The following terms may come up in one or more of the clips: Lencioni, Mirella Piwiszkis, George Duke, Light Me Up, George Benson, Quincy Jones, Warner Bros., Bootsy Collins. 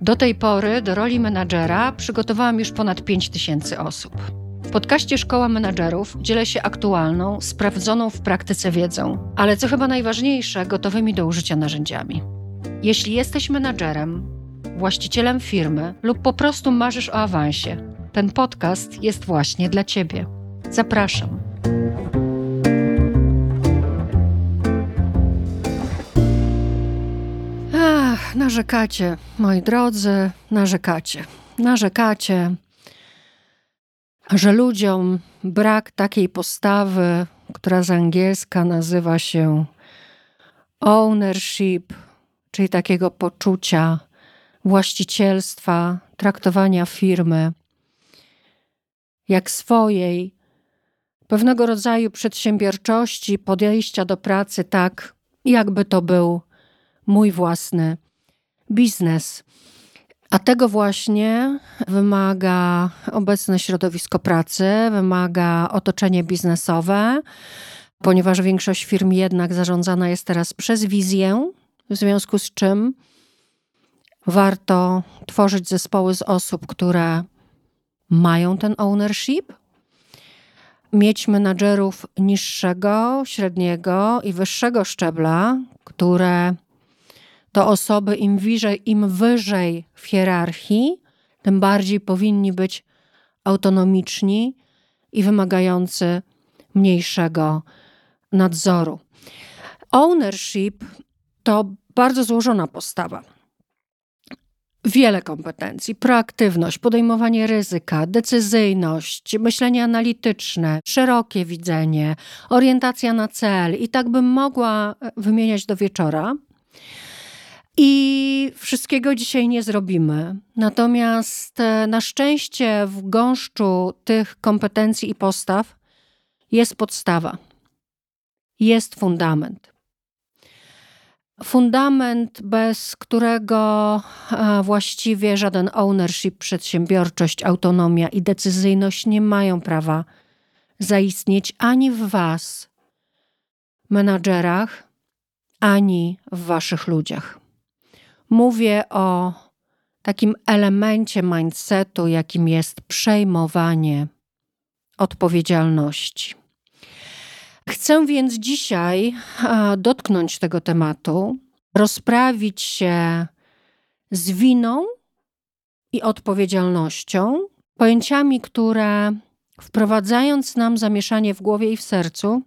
Do tej pory do roli menadżera przygotowałam już ponad 5000 osób. W podcaście Szkoła Menedżerów dzielę się aktualną, sprawdzoną w praktyce wiedzą, ale co chyba najważniejsze, gotowymi do użycia narzędziami. Jeśli jesteś menedżerem, właścicielem firmy lub po prostu marzysz o awansie, ten podcast jest właśnie dla Ciebie. Zapraszam. Narzekacie, moi drodzy, narzekacie. Że ludziom brak takiej postawy, która z angielska nazywa się ownership, czyli takiego poczucia właścicielstwa, traktowania firmy jak swojej, pewnego rodzaju przedsiębiorczości, podejścia do pracy tak, jakby to był mój własny biznes. A tego właśnie wymaga obecne środowisko pracy, wymaga otoczenie biznesowe, ponieważ większość firm jednak zarządzana jest teraz przez wizję, w związku z czym warto tworzyć zespoły z osób, które mają ten ownership, mieć menadżerów niższego, średniego i wyższego szczebla, które to osoby im wyżej w hierarchii, tym bardziej powinni być autonomiczni i wymagający mniejszego nadzoru. Ownership to bardzo złożona postawa. Wiele kompetencji, proaktywność, podejmowanie ryzyka, decyzyjność, myślenie analityczne, szerokie widzenie, orientacja na cel i tak bym mogła wymieniać do wieczora. I wszystkiego dzisiaj nie zrobimy. Natomiast na szczęście w gąszczu tych kompetencji i postaw jest podstawa. Jest fundament. Fundament, bez którego właściwie żaden ownership, przedsiębiorczość, autonomia i decyzyjność nie mają prawa zaistnieć ani w was, menadżerach, ani w waszych ludziach. Mówię o takim elemencie mindsetu, jakim jest przejmowanie odpowiedzialności. Chcę więc dzisiaj dotknąć tego tematu, rozprawić się z winą i odpowiedzialnością, pojęciami, które wprowadzając nam zamieszanie w głowie i w sercu,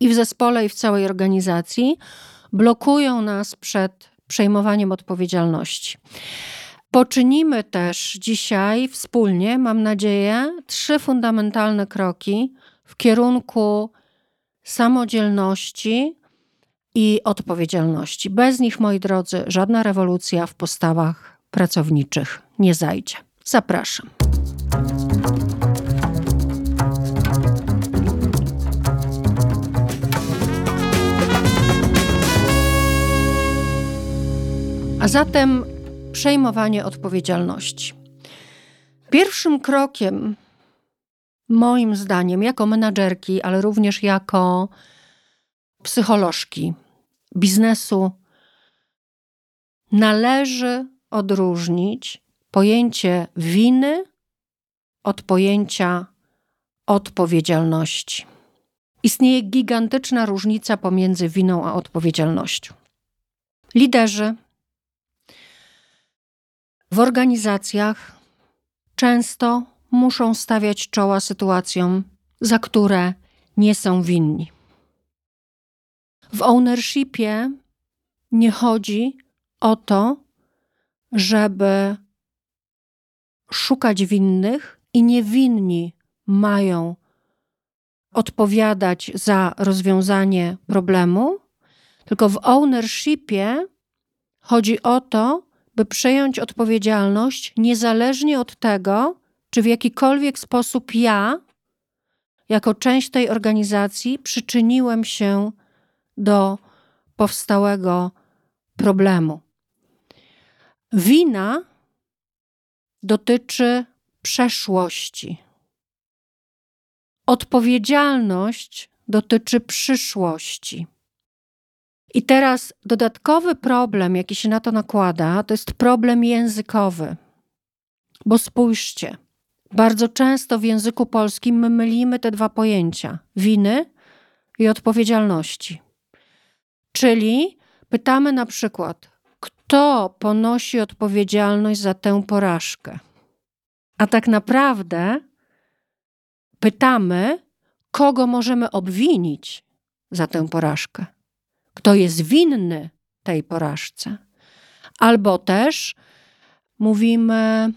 i w zespole, i w całej organizacji, blokują nas przed przejmowaniem odpowiedzialności. Poczynimy też dzisiaj wspólnie, mam nadzieję, 3 fundamentalne kroki w kierunku samodzielności i odpowiedzialności. Bez nich, moi drodzy, żadna rewolucja w postawach pracowniczych nie zajdzie. Zapraszam. A zatem przejmowanie odpowiedzialności. Pierwszym krokiem, moim zdaniem, jako menadżerki, ale również jako psycholożki biznesu, należy odróżnić pojęcie winy od pojęcia odpowiedzialności. Istnieje gigantyczna różnica pomiędzy winą a odpowiedzialnością. Liderzy w organizacjach często muszą stawiać czoła sytuacjom, za które nie są winni. W ownershipie nie chodzi o to, żeby szukać winnych i niewinni mają odpowiadać za rozwiązanie problemu, tylko w ownershipie chodzi o to, by przejąć odpowiedzialność niezależnie od tego, czy w jakikolwiek sposób ja, jako część tej organizacji, przyczyniłem się do powstałego problemu. Wina dotyczy przeszłości. Odpowiedzialność dotyczy przyszłości. I teraz dodatkowy problem, jaki się na to nakłada, to jest problem językowy. Bo spójrzcie, bardzo często w języku polskim my mylimy te dwa pojęcia: winy i odpowiedzialności. Czyli pytamy na przykład, kto ponosi odpowiedzialność za tę porażkę? A tak naprawdę pytamy, kogo możemy obwinić za tę porażkę. Kto jest winny tej porażce? Albo też mówimy,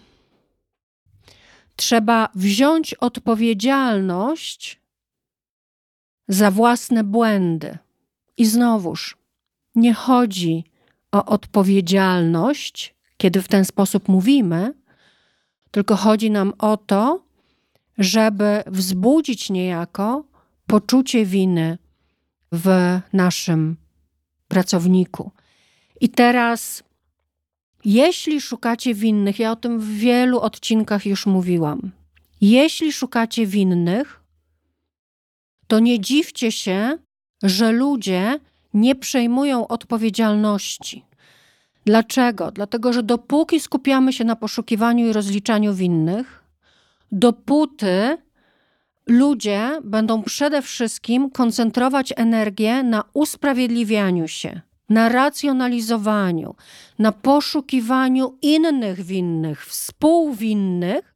trzeba wziąć odpowiedzialność za własne błędy. I znowuż, nie chodzi o odpowiedzialność, kiedy w ten sposób mówimy, tylko chodzi nam o to, żeby wzbudzić niejako poczucie winy w naszym pracowniku. I teraz, jeśli szukacie winnych, ja o tym w wielu odcinkach już mówiłam, jeśli szukacie winnych, to nie dziwcie się, że ludzie nie przejmują odpowiedzialności. Dlaczego? Dlatego, że dopóki skupiamy się na poszukiwaniu i rozliczaniu winnych, dopóty ludzie będą przede wszystkim koncentrować energię na usprawiedliwianiu się, na racjonalizowaniu, na poszukiwaniu innych winnych, współwinnych,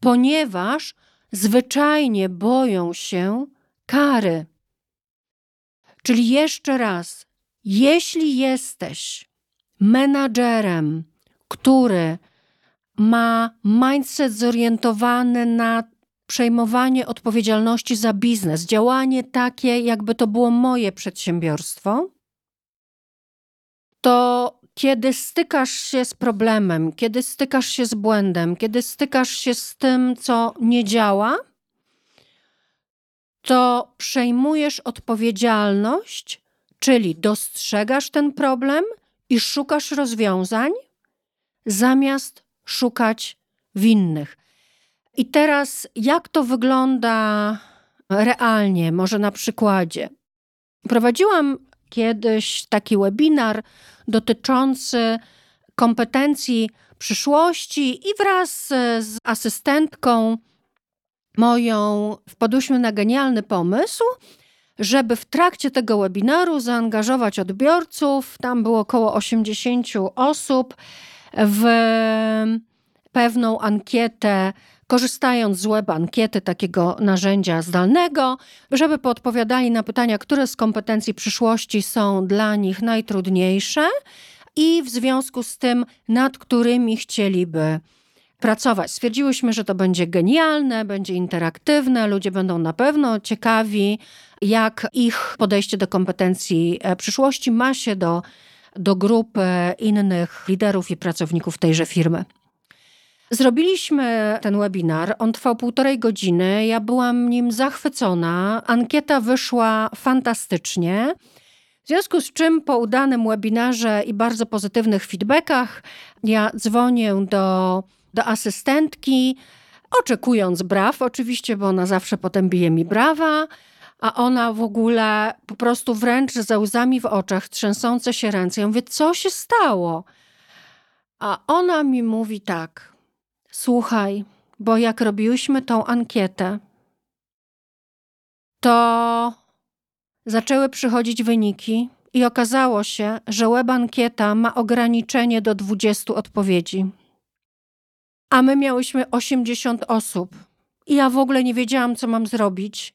ponieważ zwyczajnie boją się kary. Czyli jeszcze raz, jeśli jesteś menadżerem, który ma mindset zorientowany na przejmowanie odpowiedzialności za biznes, działanie takie, jakby to było moje przedsiębiorstwo, to kiedy stykasz się z problemem, kiedy stykasz się z błędem, kiedy stykasz się z tym, co nie działa, to przejmujesz odpowiedzialność, czyli dostrzegasz ten problem i szukasz rozwiązań, zamiast szukać winnych. I teraz jak to wygląda realnie, może na przykładzie. Prowadziłam kiedyś taki webinar dotyczący kompetencji przyszłości i wraz z asystentką moją wpadłyśmy na genialny pomysł, żeby w trakcie tego webinaru zaangażować odbiorców, tam było około 80 osób, w pewną ankietę, korzystając z web ankiety, takiego narzędzia zdalnego, żeby podpowiadali na pytania, które z kompetencji przyszłości są dla nich najtrudniejsze i w związku z tym, nad którymi chcieliby pracować. Stwierdziłyśmy, że to będzie genialne, będzie interaktywne, ludzie będą na pewno ciekawi, jak ich podejście do kompetencji przyszłości ma się do grupy innych liderów i pracowników tejże firmy. Zrobiliśmy ten webinar, on trwał 1,5 godziny, ja byłam nim zachwycona, ankieta wyszła fantastycznie. W związku z czym po udanym webinarze i bardzo pozytywnych feedbackach ja dzwonię do asystentki, oczekując braw oczywiście, bo ona zawsze potem bije mi brawa, a ona w ogóle po prostu wręcz ze łzami w oczach, trzęsące się ręce. Ja mówię, co się stało? A ona mi mówi tak, słuchaj, bo jak robiłyśmy tą ankietę, to zaczęły przychodzić wyniki i okazało się, że web ankieta ma ograniczenie do 20 odpowiedzi. A my miałyśmy 80 osób. I ja w ogóle nie wiedziałam, co mam zrobić.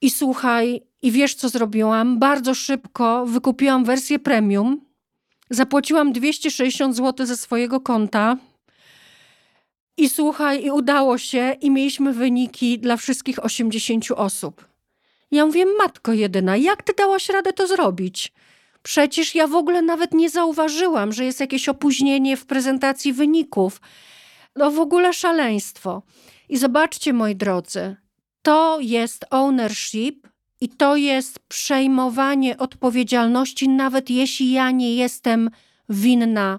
I słuchaj, i wiesz, co zrobiłam? Bardzo szybko wykupiłam wersję premium. Zapłaciłam 260 zł ze swojego konta. I słuchaj, i udało się. I mieliśmy wyniki dla wszystkich 80 osób. Ja mówię, matko jedyna, jak ty dałaś radę to zrobić? Przecież ja w ogóle nawet nie zauważyłam, że jest jakieś opóźnienie w prezentacji wyników. No w ogóle szaleństwo. I zobaczcie, moi drodzy, to jest ownership i to jest przejmowanie odpowiedzialności, nawet jeśli ja nie jestem winna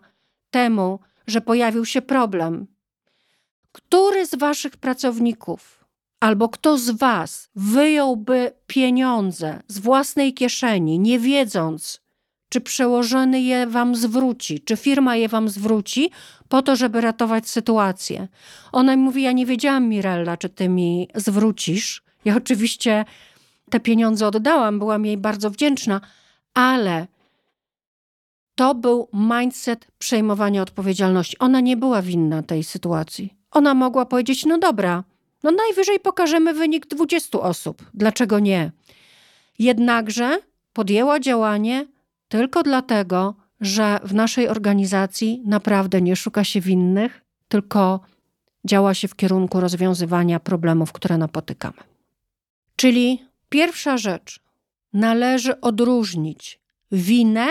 temu, że pojawił się problem. Który z waszych pracowników albo kto z was wyjąłby pieniądze z własnej kieszeni, nie wiedząc, czy przełożony je wam zwróci, czy firma je wam zwróci, po to, żeby ratować sytuację? Ona mi mówi, ja nie wiedziałam, Mirella, czy ty mi zwrócisz. Ja oczywiście te pieniądze oddałam, byłam jej bardzo wdzięczna, ale to był mindset przejmowania odpowiedzialności. Ona nie była winna tej sytuacji. Ona mogła powiedzieć, no dobra, no najwyżej pokażemy wynik 20 osób. Dlaczego nie? Jednakże podjęła działanie tylko dlatego, że w naszej organizacji naprawdę nie szuka się winnych, tylko działa się w kierunku rozwiązywania problemów, które napotykamy. Czyli pierwsza rzecz, należy odróżnić winę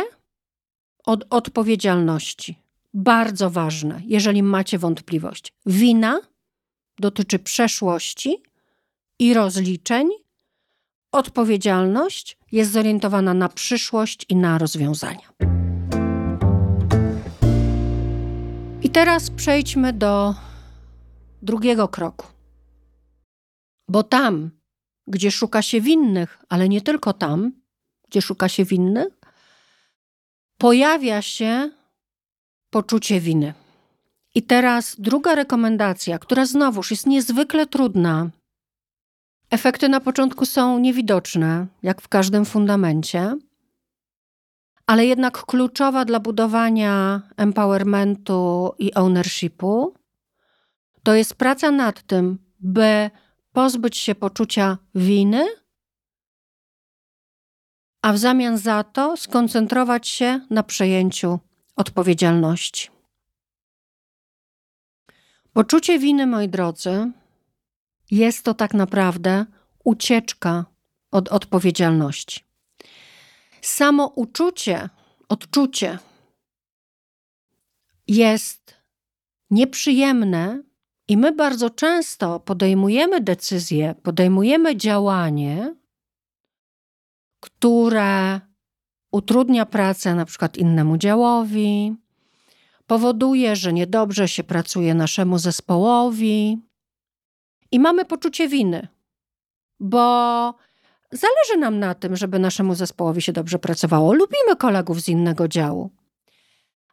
od odpowiedzialności. Bardzo ważne, jeżeli macie wątpliwość. Wina dotyczy przeszłości i rozliczeń. Odpowiedzialność jest zorientowana na przyszłość i na rozwiązania. I teraz przejdźmy do drugiego kroku. Bo tam, gdzie szuka się winnych, ale nie tylko tam, gdzie szuka się winnych, pojawia się poczucie winy. I teraz druga rekomendacja, która znowuż jest niezwykle trudna. Efekty na początku są niewidoczne, jak w każdym fundamencie, ale jednak kluczowa dla budowania empowermentu i ownershipu to jest praca nad tym, by pozbyć się poczucia winy, a w zamian za to skoncentrować się na przejęciu odpowiedzialności. Poczucie winy, moi drodzy, jest to tak naprawdę ucieczka od odpowiedzialności. Samo uczucie, odczucie jest nieprzyjemne i my bardzo często podejmujemy decyzje, podejmujemy działanie, które utrudnia pracę na przykład innemu działowi, powoduje, że niedobrze się pracuje naszemu zespołowi i mamy poczucie winy, bo zależy nam na tym, żeby naszemu zespołowi się dobrze pracowało. Lubimy kolegów z innego działu,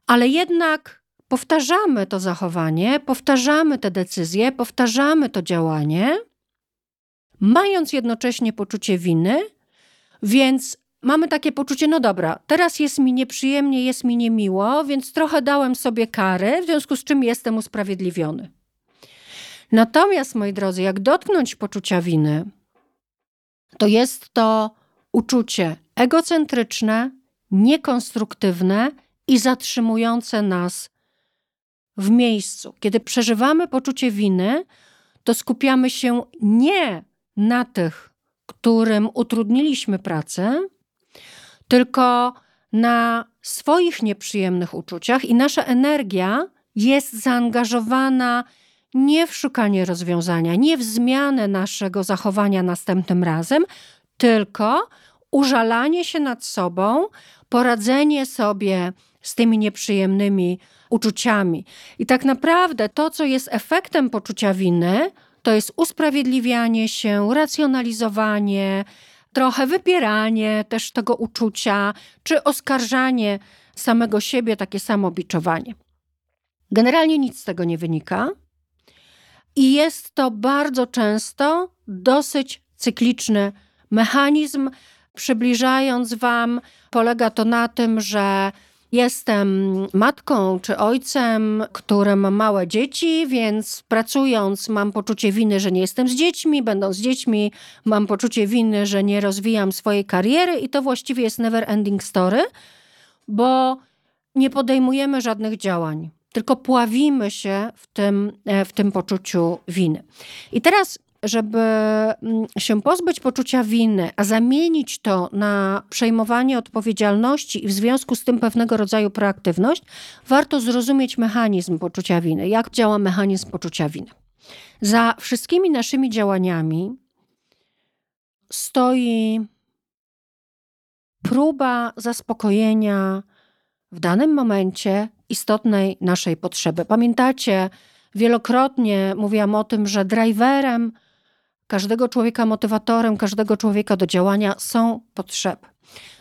ale jednak powtarzamy to zachowanie, powtarzamy te decyzje, powtarzamy to działanie, mając jednocześnie poczucie winy, więc mamy takie poczucie, no dobra, teraz jest mi nieprzyjemnie, jest mi niemiło, więc trochę dałem sobie kary, w związku z czym jestem usprawiedliwiony. Natomiast, moi drodzy, jak dotknąć poczucia winy, to jest to uczucie egocentryczne, niekonstruktywne i zatrzymujące nas w miejscu. Kiedy przeżywamy poczucie winy, to skupiamy się nie na tych, którym utrudniliśmy pracę, tylko na swoich nieprzyjemnych uczuciach i nasza energia jest zaangażowana nie w szukanie rozwiązania, nie w zmianę naszego zachowania następnym razem, tylko użalanie się nad sobą, poradzenie sobie z tymi nieprzyjemnymi uczuciami. I tak naprawdę to, co jest efektem poczucia winy, to jest usprawiedliwianie się, racjonalizowanie, trochę wypieranie też tego uczucia, czy oskarżanie samego siebie, takie samo biczowanie. Generalnie nic z tego nie wynika i jest to bardzo często dosyć cykliczny mechanizm. Przybliżając wam, polega to na tym, że jestem matką czy ojcem, który ma małe dzieci, więc pracując mam poczucie winy, że nie jestem z dziećmi, będąc z dziećmi mam poczucie winy, że nie rozwijam swojej kariery i to właściwie jest never ending story, bo nie podejmujemy żadnych działań, tylko pławimy się w tym poczuciu winy. I teraz żeby się pozbyć poczucia winy, a zamienić to na przejmowanie odpowiedzialności i w związku z tym pewnego rodzaju proaktywność, warto zrozumieć mechanizm poczucia winy. Jak działa mechanizm poczucia winy? Za wszystkimi naszymi działaniami stoi próba zaspokojenia w danym momencie istotnej naszej potrzeby. Pamiętacie, wielokrotnie mówiłam o tym, że driverem każdego człowieka, motywatorem każdego człowieka do działania są potrzeby.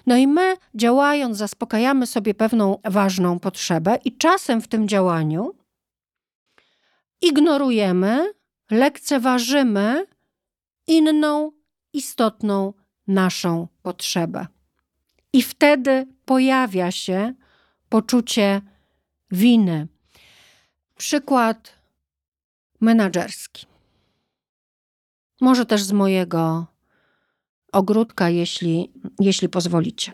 No i my działając zaspokajamy sobie pewną ważną potrzebę i czasem w tym działaniu ignorujemy, lekceważymy inną istotną naszą potrzebę. I wtedy pojawia się poczucie winy. Przykład menedżerski. Może też z mojego ogródka, jeśli pozwolicie.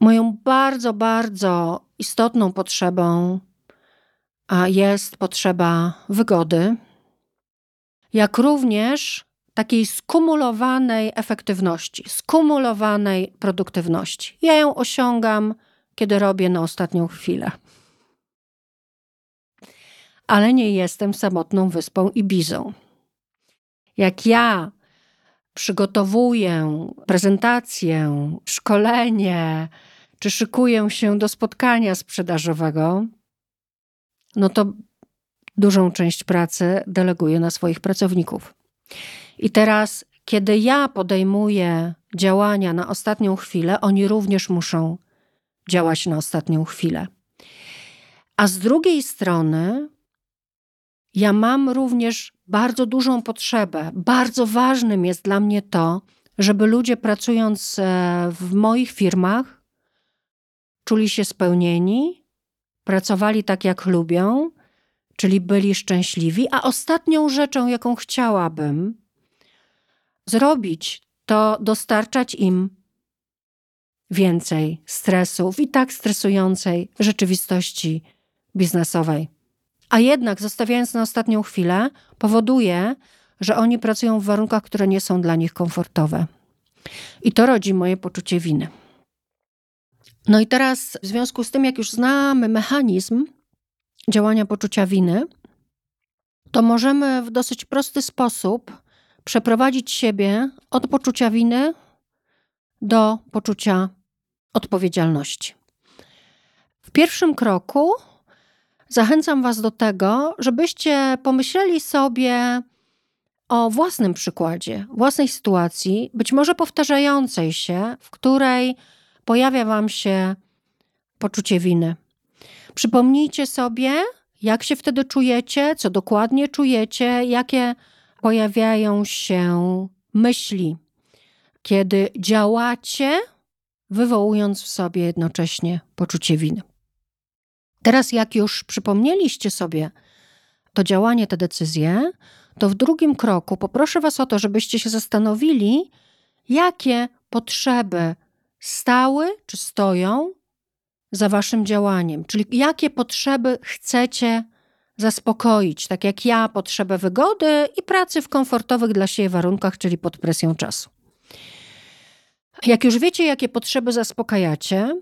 Moją bardzo, bardzo istotną potrzebą jest potrzeba wygody, jak również takiej skumulowanej efektywności, skumulowanej produktywności. Ja ją osiągam, kiedy robię na ostatnią chwilę. Ale nie jestem samotną wyspą Ibizą. Jak ja przygotowuję prezentację, szkolenie, czy szykuję się do spotkania sprzedażowego, no to dużą część pracy deleguję na swoich pracowników. I teraz, kiedy ja podejmuję działania na ostatnią chwilę, oni również muszą działać na ostatnią chwilę. A z drugiej strony ja mam również bardzo dużą potrzebę. Bardzo ważnym jest dla mnie to, żeby ludzie pracując w moich firmach czuli się spełnieni, pracowali tak jak lubią, czyli byli szczęśliwi, a ostatnią rzeczą, jaką chciałabym zrobić, to dostarczać im więcej stresu w i tak stresującej rzeczywistości biznesowej. A jednak zostawiając na ostatnią chwilę, powoduje, że oni pracują w warunkach, które nie są dla nich komfortowe. I to rodzi moje poczucie winy. No i teraz w związku z tym, jak już znamy mechanizm działania poczucia winy, to możemy w dosyć prosty sposób przeprowadzić siebie od poczucia winy do poczucia odpowiedzialności. W pierwszym kroku zachęcam Was do tego, żebyście pomyśleli sobie o własnym przykładzie, własnej sytuacji, być może powtarzającej się, w której pojawia Wam się poczucie winy. Przypomnijcie sobie, jak się wtedy czujecie, co dokładnie czujecie, jakie pojawiają się myśli, kiedy działacie, wywołując w sobie jednocześnie poczucie winy. Teraz jak już przypomnieliście sobie to działanie, te decyzje, to w drugim kroku poproszę Was o to, żebyście się zastanowili, jakie potrzeby stały czy stoją za Waszym działaniem, czyli jakie potrzeby chcecie zaspokoić, tak jak ja potrzebę wygody i pracy w komfortowych dla siebie warunkach, czyli pod presją czasu. Jak już wiecie, jakie potrzeby zaspokajacie,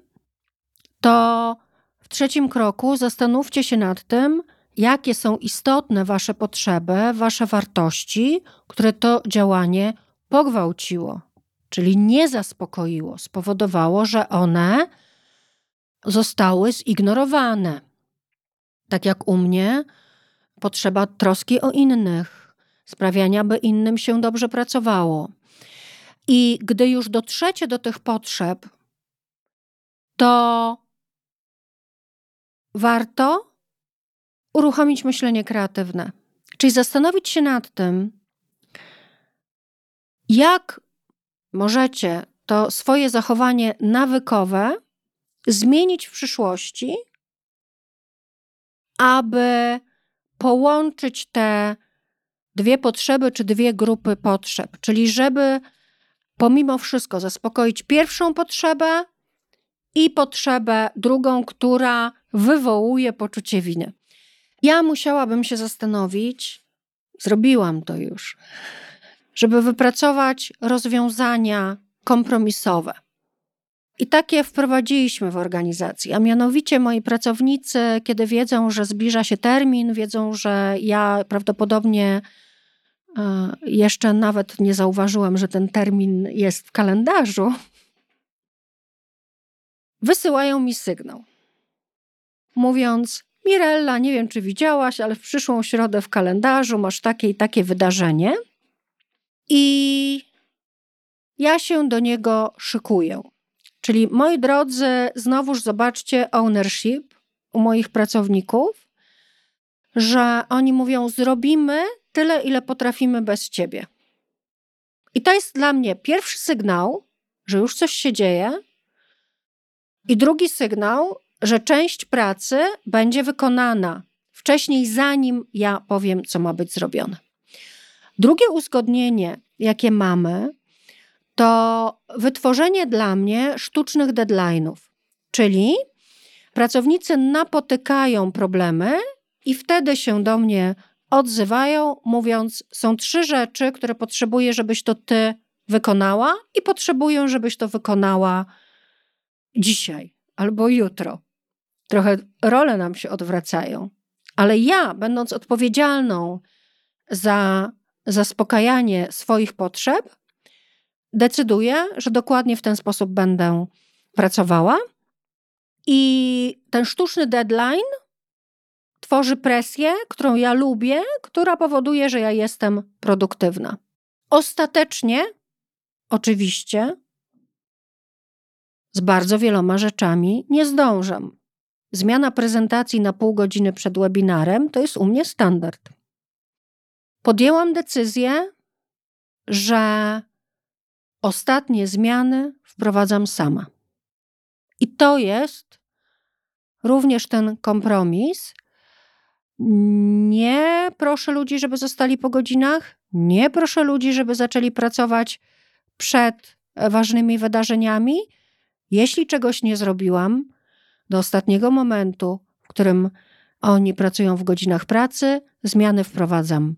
to w trzecim kroku zastanówcie się nad tym, jakie są istotne Wasze potrzeby, Wasze wartości, które to działanie pogwałciło, czyli nie zaspokoiło, spowodowało, że one zostały zignorowane. Tak jak u mnie, potrzeba troski o innych, sprawiania, by innym się dobrze pracowało. I gdy już dotrzecie do tych potrzeb, to warto uruchomić myślenie kreatywne. Czyli zastanowić się nad tym, jak możecie to swoje zachowanie nawykowe zmienić w przyszłości, aby połączyć te dwie potrzeby czy dwie grupy potrzeb. Czyli żeby pomimo wszystko zaspokoić pierwszą potrzebę i potrzebę drugą, która wywołuje poczucie winy. Ja musiałabym się zastanowić, zrobiłam to już, żeby wypracować rozwiązania kompromisowe. I takie wprowadziliśmy w organizacji, a mianowicie moi pracownicy, kiedy wiedzą, że zbliża się termin, wiedzą, że ja prawdopodobnie jeszcze nawet nie zauważyłam, że ten termin jest w kalendarzu, wysyłają mi sygnał, mówiąc: Mirella, nie wiem, czy widziałaś, ale w przyszłą środę w kalendarzu masz takie i takie wydarzenie i ja się do niego szykuję. Czyli moi drodzy, znowuż zobaczcie ownership u moich pracowników, że oni mówią: zrobimy tyle, ile potrafimy bez ciebie. I to jest dla mnie pierwszy sygnał, że już coś się dzieje, i drugi sygnał, że część pracy będzie wykonana wcześniej, zanim ja powiem, co ma być zrobione. Drugie uzgodnienie, jakie mamy, to wytworzenie dla mnie sztucznych deadline'ów, czyli pracownicy napotykają problemy i wtedy się do mnie odzywają, mówiąc: są 3 rzeczy, które potrzebuję, żebyś to ty wykonała, i potrzebuję, żebyś to wykonała dzisiaj albo jutro. Trochę role nam się odwracają, ale ja, będąc odpowiedzialną za zaspokajanie swoich potrzeb, decyduję, że dokładnie w ten sposób będę pracowała, i ten sztuczny deadline tworzy presję, którą ja lubię, która powoduje, że ja jestem produktywna. Ostatecznie, oczywiście, z bardzo wieloma rzeczami nie zdążam. Zmiana prezentacji na pół godziny przed webinarem to jest u mnie standard. Podjęłam decyzję, że ostatnie zmiany wprowadzam sama. I to jest również ten kompromis. Nie proszę ludzi, żeby zostali po godzinach. Nie proszę ludzi, żeby zaczęli pracować przed ważnymi wydarzeniami. Jeśli czegoś nie zrobiłam do ostatniego momentu, w którym oni pracują w godzinach pracy, zmiany wprowadzam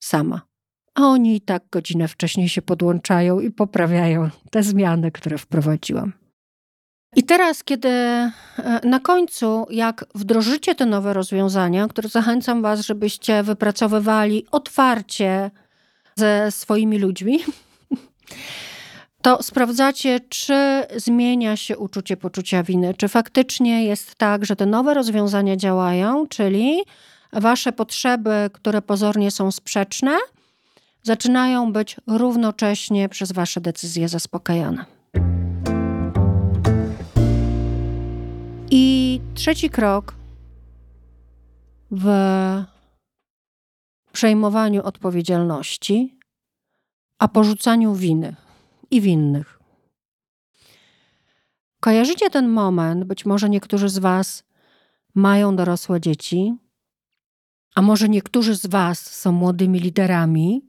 sama. A oni i tak godzinę wcześniej się podłączają i poprawiają te zmiany, które wprowadziłam. I teraz, kiedy na końcu, jak wdrożycie te nowe rozwiązania, które zachęcam was, żebyście wypracowywali otwarcie ze swoimi ludźmi, to sprawdzacie, czy zmienia się uczucie poczucia winy, czy faktycznie jest tak, że te nowe rozwiązania działają, czyli wasze potrzeby, które pozornie są sprzeczne, zaczynają być równocześnie przez wasze decyzje zaspokajane. I trzeci krok w przejmowaniu odpowiedzialności, a porzucaniu winy i winnych. Kojarzycie ten moment, być może niektórzy z was mają dorosłe dzieci, a może niektórzy z was są młodymi liderami,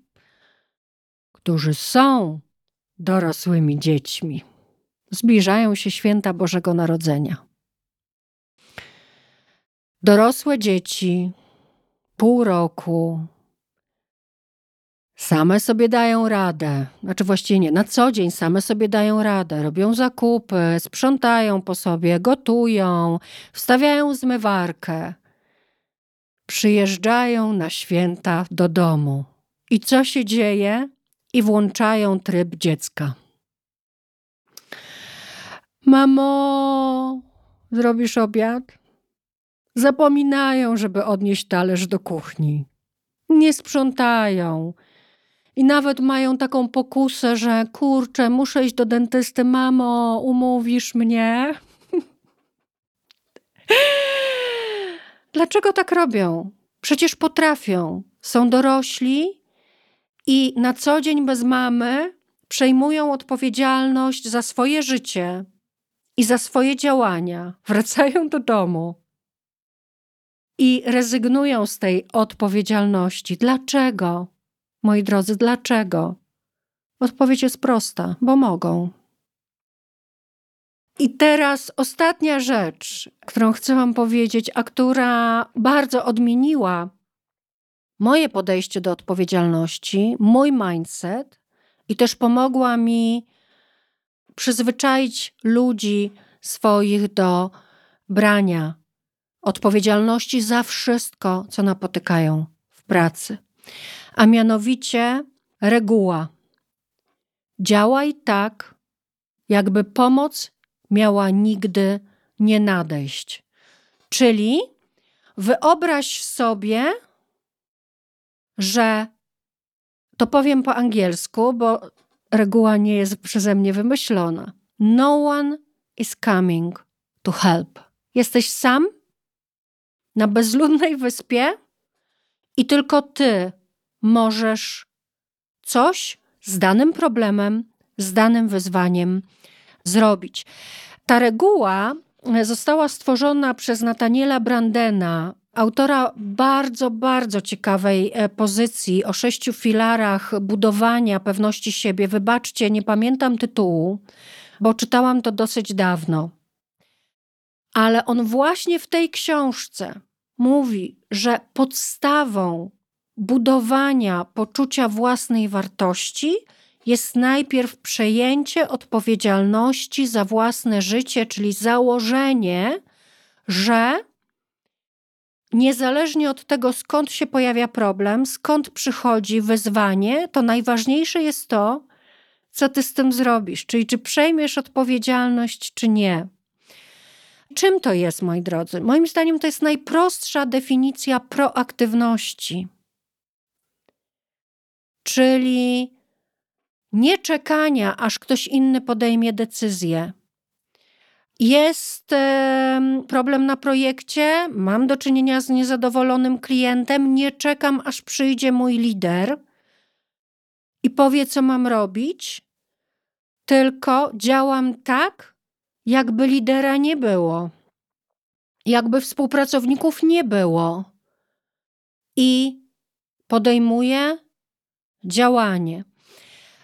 którzy są dorosłymi dziećmi. Zbliżają się święta Bożego Narodzenia. Dorosłe dzieci, pół roku, same sobie dają radę. Znaczy właściwie nie, na co dzień same sobie dają radę. Robią zakupy, sprzątają po sobie, gotują, wstawiają zmywarkę. Przyjeżdżają na święta do domu. I co się dzieje? I włączają tryb dziecka. Mamo, zrobisz obiad? Zapominają, żeby odnieść talerz do kuchni. Nie sprzątają. I nawet mają taką pokusę, że kurczę, muszę iść do dentysty. Mamo, umówisz mnie? Dlaczego tak robią? Przecież potrafią. Są dorośli i na co dzień bez mamy przejmują odpowiedzialność za swoje życie i za swoje działania. Wracają do domu i rezygnują z tej odpowiedzialności. Dlaczego? Moi drodzy, dlaczego? Odpowiedź jest prosta, bo mogą. I teraz ostatnia rzecz, którą chcę wam powiedzieć, a która bardzo odmieniła moje podejście do odpowiedzialności, mój mindset i też pomogła mi przyzwyczaić ludzi swoich do brania odpowiedzialności za wszystko, co napotykają w pracy. A mianowicie reguła. Działaj tak, jakby pomoc miała nigdy nie nadejść. Czyli wyobraź sobie, że to powiem po angielsku, bo reguła nie jest przeze mnie wymyślona. No one is coming to help. Jesteś sam na bezludnej wyspie i tylko ty możesz coś z danym problemem, z danym wyzwaniem zrobić. Ta reguła została stworzona przez Nathaniela Brandena, autora bardzo, bardzo ciekawej pozycji o 6 filarach budowania pewności siebie. Wybaczcie, nie pamiętam tytułu, bo czytałam to dosyć dawno. Ale on właśnie w tej książce mówi, że podstawą budowania poczucia własnej wartości jest najpierw przejęcie odpowiedzialności za własne życie, czyli założenie, że niezależnie od tego, skąd się pojawia problem, skąd przychodzi wyzwanie, to najważniejsze jest to, co ty z tym zrobisz, czyli czy przejmiesz odpowiedzialność, czy nie. Czym to jest, moi drodzy? Moim zdaniem to jest najprostsza definicja proaktywności. Czyli nie czekania, aż ktoś inny podejmie decyzję. Jest problem na projekcie, mam do czynienia z niezadowolonym klientem, nie czekam, aż przyjdzie mój lider i powie, co mam robić, tylko działam tak, jakby lidera nie było, jakby współpracowników nie było i podejmuję działanie.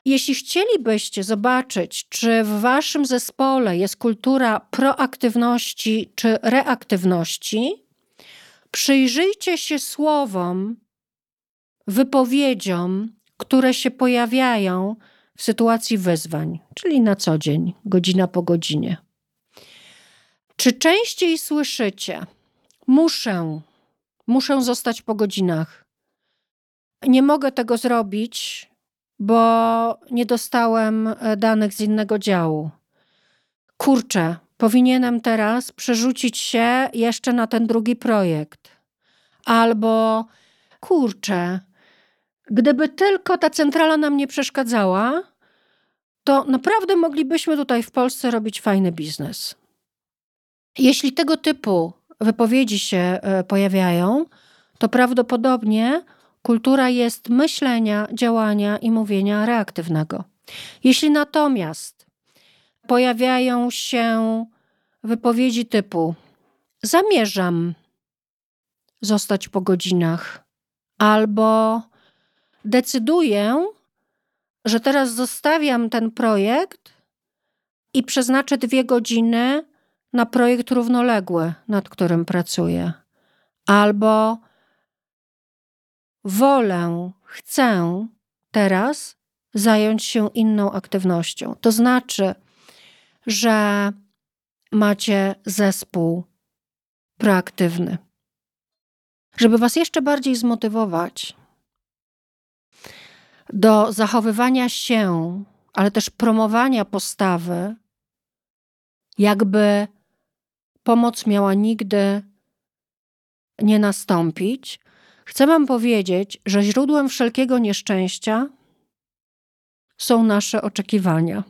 Jeśli chcielibyście zobaczyć, czy w waszym zespole jest kultura proaktywności czy reaktywności, przyjrzyjcie się słowom, wypowiedziom, które się pojawiają w sytuacji wyzwań, czyli na co dzień, godzina po godzinie. Czy częściej słyszycie: muszę zostać po godzinach, nie mogę tego zrobić, bo nie dostałem danych z innego działu. Kurczę, powinienem teraz przerzucić się jeszcze na ten drugi projekt. Albo kurczę, gdyby tylko ta centrala nam nie przeszkadzała, to naprawdę moglibyśmy tutaj w Polsce robić fajny biznes. Jeśli tego typu wypowiedzi się pojawiają, to prawdopodobnie kultura jest myślenia, działania i mówienia reaktywnego. Jeśli natomiast pojawiają się wypowiedzi typu: zamierzam zostać po godzinach, albo decyduję, że teraz zostawiam ten projekt i przeznaczę 2 godziny na projekt równoległy, nad którym pracuję, albo wolę, chcę teraz zająć się inną aktywnością. To znaczy, że macie zespół proaktywny. Żeby was jeszcze bardziej zmotywować do zachowywania się, ale też promowania postawy, jakby pomoc miała nigdy nie nastąpić, chcę wam powiedzieć, że źródłem wszelkiego nieszczęścia są nasze oczekiwania.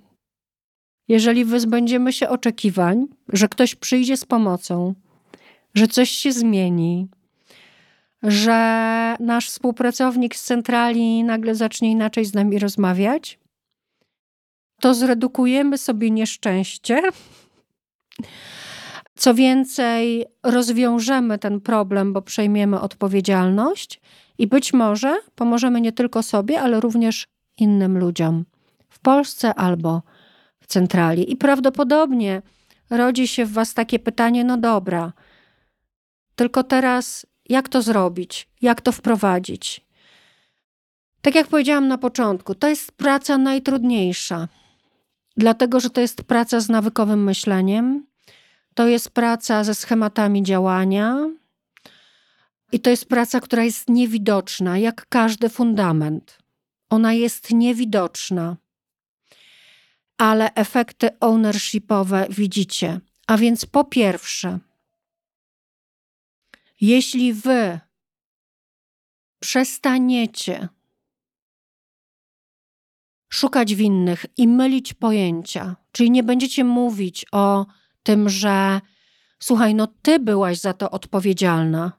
Jeżeli wyzbędziemy się oczekiwań, że ktoś przyjdzie z pomocą, że coś się zmieni, że nasz współpracownik z centrali nagle zacznie inaczej z nami rozmawiać, to zredukujemy sobie nieszczęście. Co więcej, rozwiążemy ten problem, bo przejmiemy odpowiedzialność i być może pomożemy nie tylko sobie, ale również innym ludziom w Polsce albo w centrali. I prawdopodobnie rodzi się w was takie pytanie: no dobra, tylko teraz jak to zrobić, jak to wprowadzić. Tak jak powiedziałam na początku, to jest praca najtrudniejsza, dlatego że to jest praca z nawykowym myśleniem, to jest praca ze schematami działania i to jest praca, która jest niewidoczna, jak każdy fundament. Ona jest niewidoczna, ale efekty ownershipowe widzicie. A więc po pierwsze, jeśli wy przestaniecie szukać winnych i mylić pojęcia, czyli nie będziecie mówić o tym, że słuchaj, no ty byłaś za to odpowiedzialna,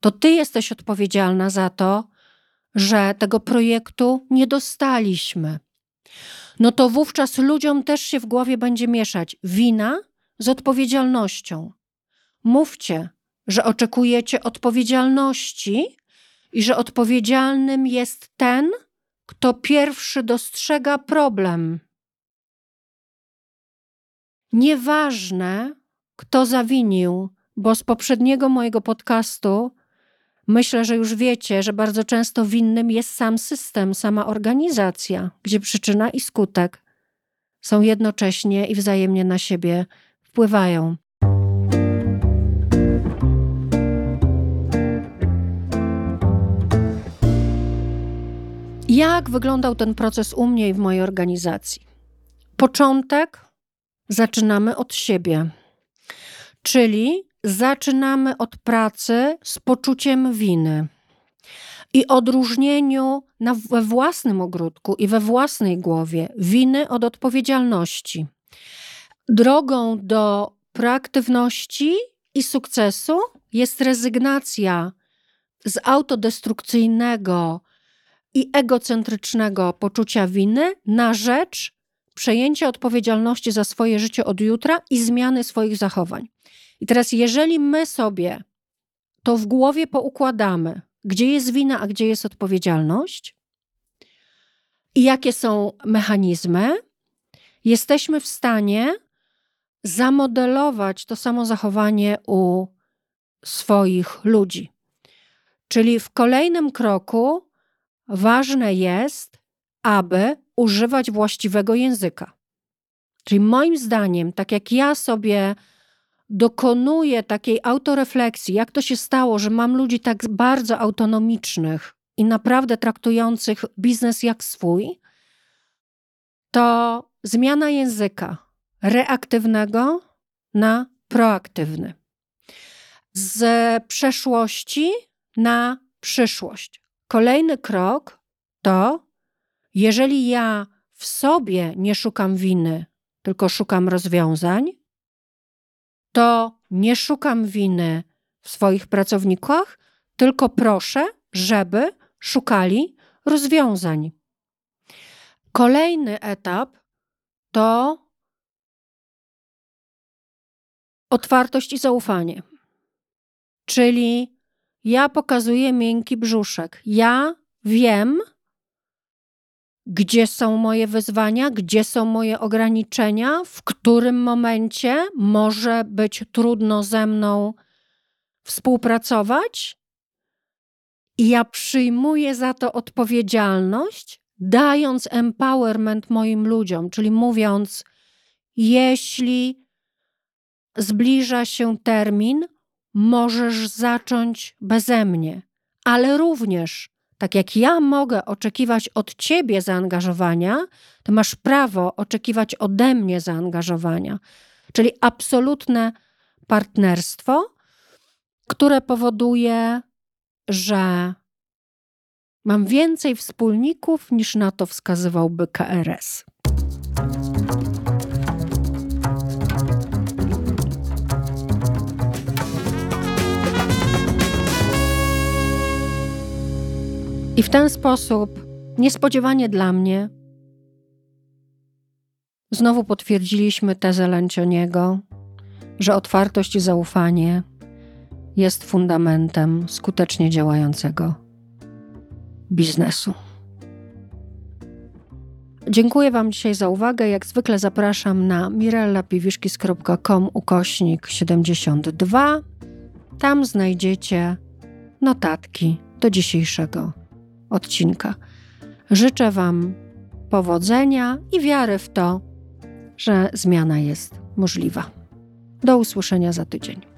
to ty jesteś odpowiedzialna za to, że tego projektu nie dostaliśmy. No to wówczas ludziom też się w głowie będzie mieszać wina z odpowiedzialnością. Mówcie, że oczekujecie odpowiedzialności i że odpowiedzialnym jest ten, kto pierwszy dostrzega problem. Nieważne, kto zawinił, bo z poprzedniego mojego podcastu myślę, że już wiecie, że bardzo często winnym jest sam system, sama organizacja, gdzie przyczyna i skutek są jednocześnie i wzajemnie na siebie wpływają. Jak wyglądał ten proces u mnie i w mojej organizacji? Początek zaczynamy od siebie, czyli zaczynamy od pracy z poczuciem winy i odróżnieniu we własnym ogródku i we własnej głowie winy od odpowiedzialności. Drogą do proaktywności i sukcesu jest rezygnacja z autodestrukcyjnego i egocentrycznego poczucia winy na rzecz przejęcia odpowiedzialności za swoje życie od jutra i zmiany swoich zachowań. I teraz jeżeli my sobie to w głowie poukładamy, gdzie jest wina, a gdzie jest odpowiedzialność i jakie są mechanizmy, jesteśmy w stanie zamodelować to samo zachowanie u swoich ludzi. Czyli w kolejnym kroku ważne jest, aby używać właściwego języka. Czyli moim zdaniem, tak jak ja sobie dokonuję takiej autorefleksji, jak to się stało, że mam ludzi tak bardzo autonomicznych i naprawdę traktujących biznes jak swój, to zmiana języka reaktywnego na proaktywny. Z przeszłości na przyszłość. Kolejny krok to, jeżeli ja w sobie nie szukam winy, tylko szukam rozwiązań, to nie szukam winy w swoich pracownikach, tylko proszę, żeby szukali rozwiązań. Kolejny etap to otwartość i zaufanie. Czyli ja pokazuję miękki brzuszek. Ja wiem, gdzie są moje wyzwania, gdzie są moje ograniczenia, w którym momencie może być trudno ze mną współpracować i ja przyjmuję za to odpowiedzialność, dając empowerment moim ludziom, czyli mówiąc, jeśli zbliża się termin, możesz zacząć beze mnie, ale również tak jak ja mogę oczekiwać od ciebie zaangażowania, to masz prawo oczekiwać ode mnie zaangażowania. Czyli absolutne partnerstwo, które powoduje, że mam więcej wspólników niż na to wskazywałby KRS. I w ten sposób, niespodziewanie dla mnie, znowu potwierdziliśmy tezę Lencioniego, że otwartość i zaufanie jest fundamentem skutecznie działającego biznesu. Dziękuję wam dzisiaj za uwagę. Jak zwykle zapraszam na mirellapiwiszkis.com/72. Tam znajdziecie notatki do dzisiejszego odcinka. Życzę Wam powodzenia i wiary w to, że zmiana jest możliwa. Do usłyszenia za tydzień.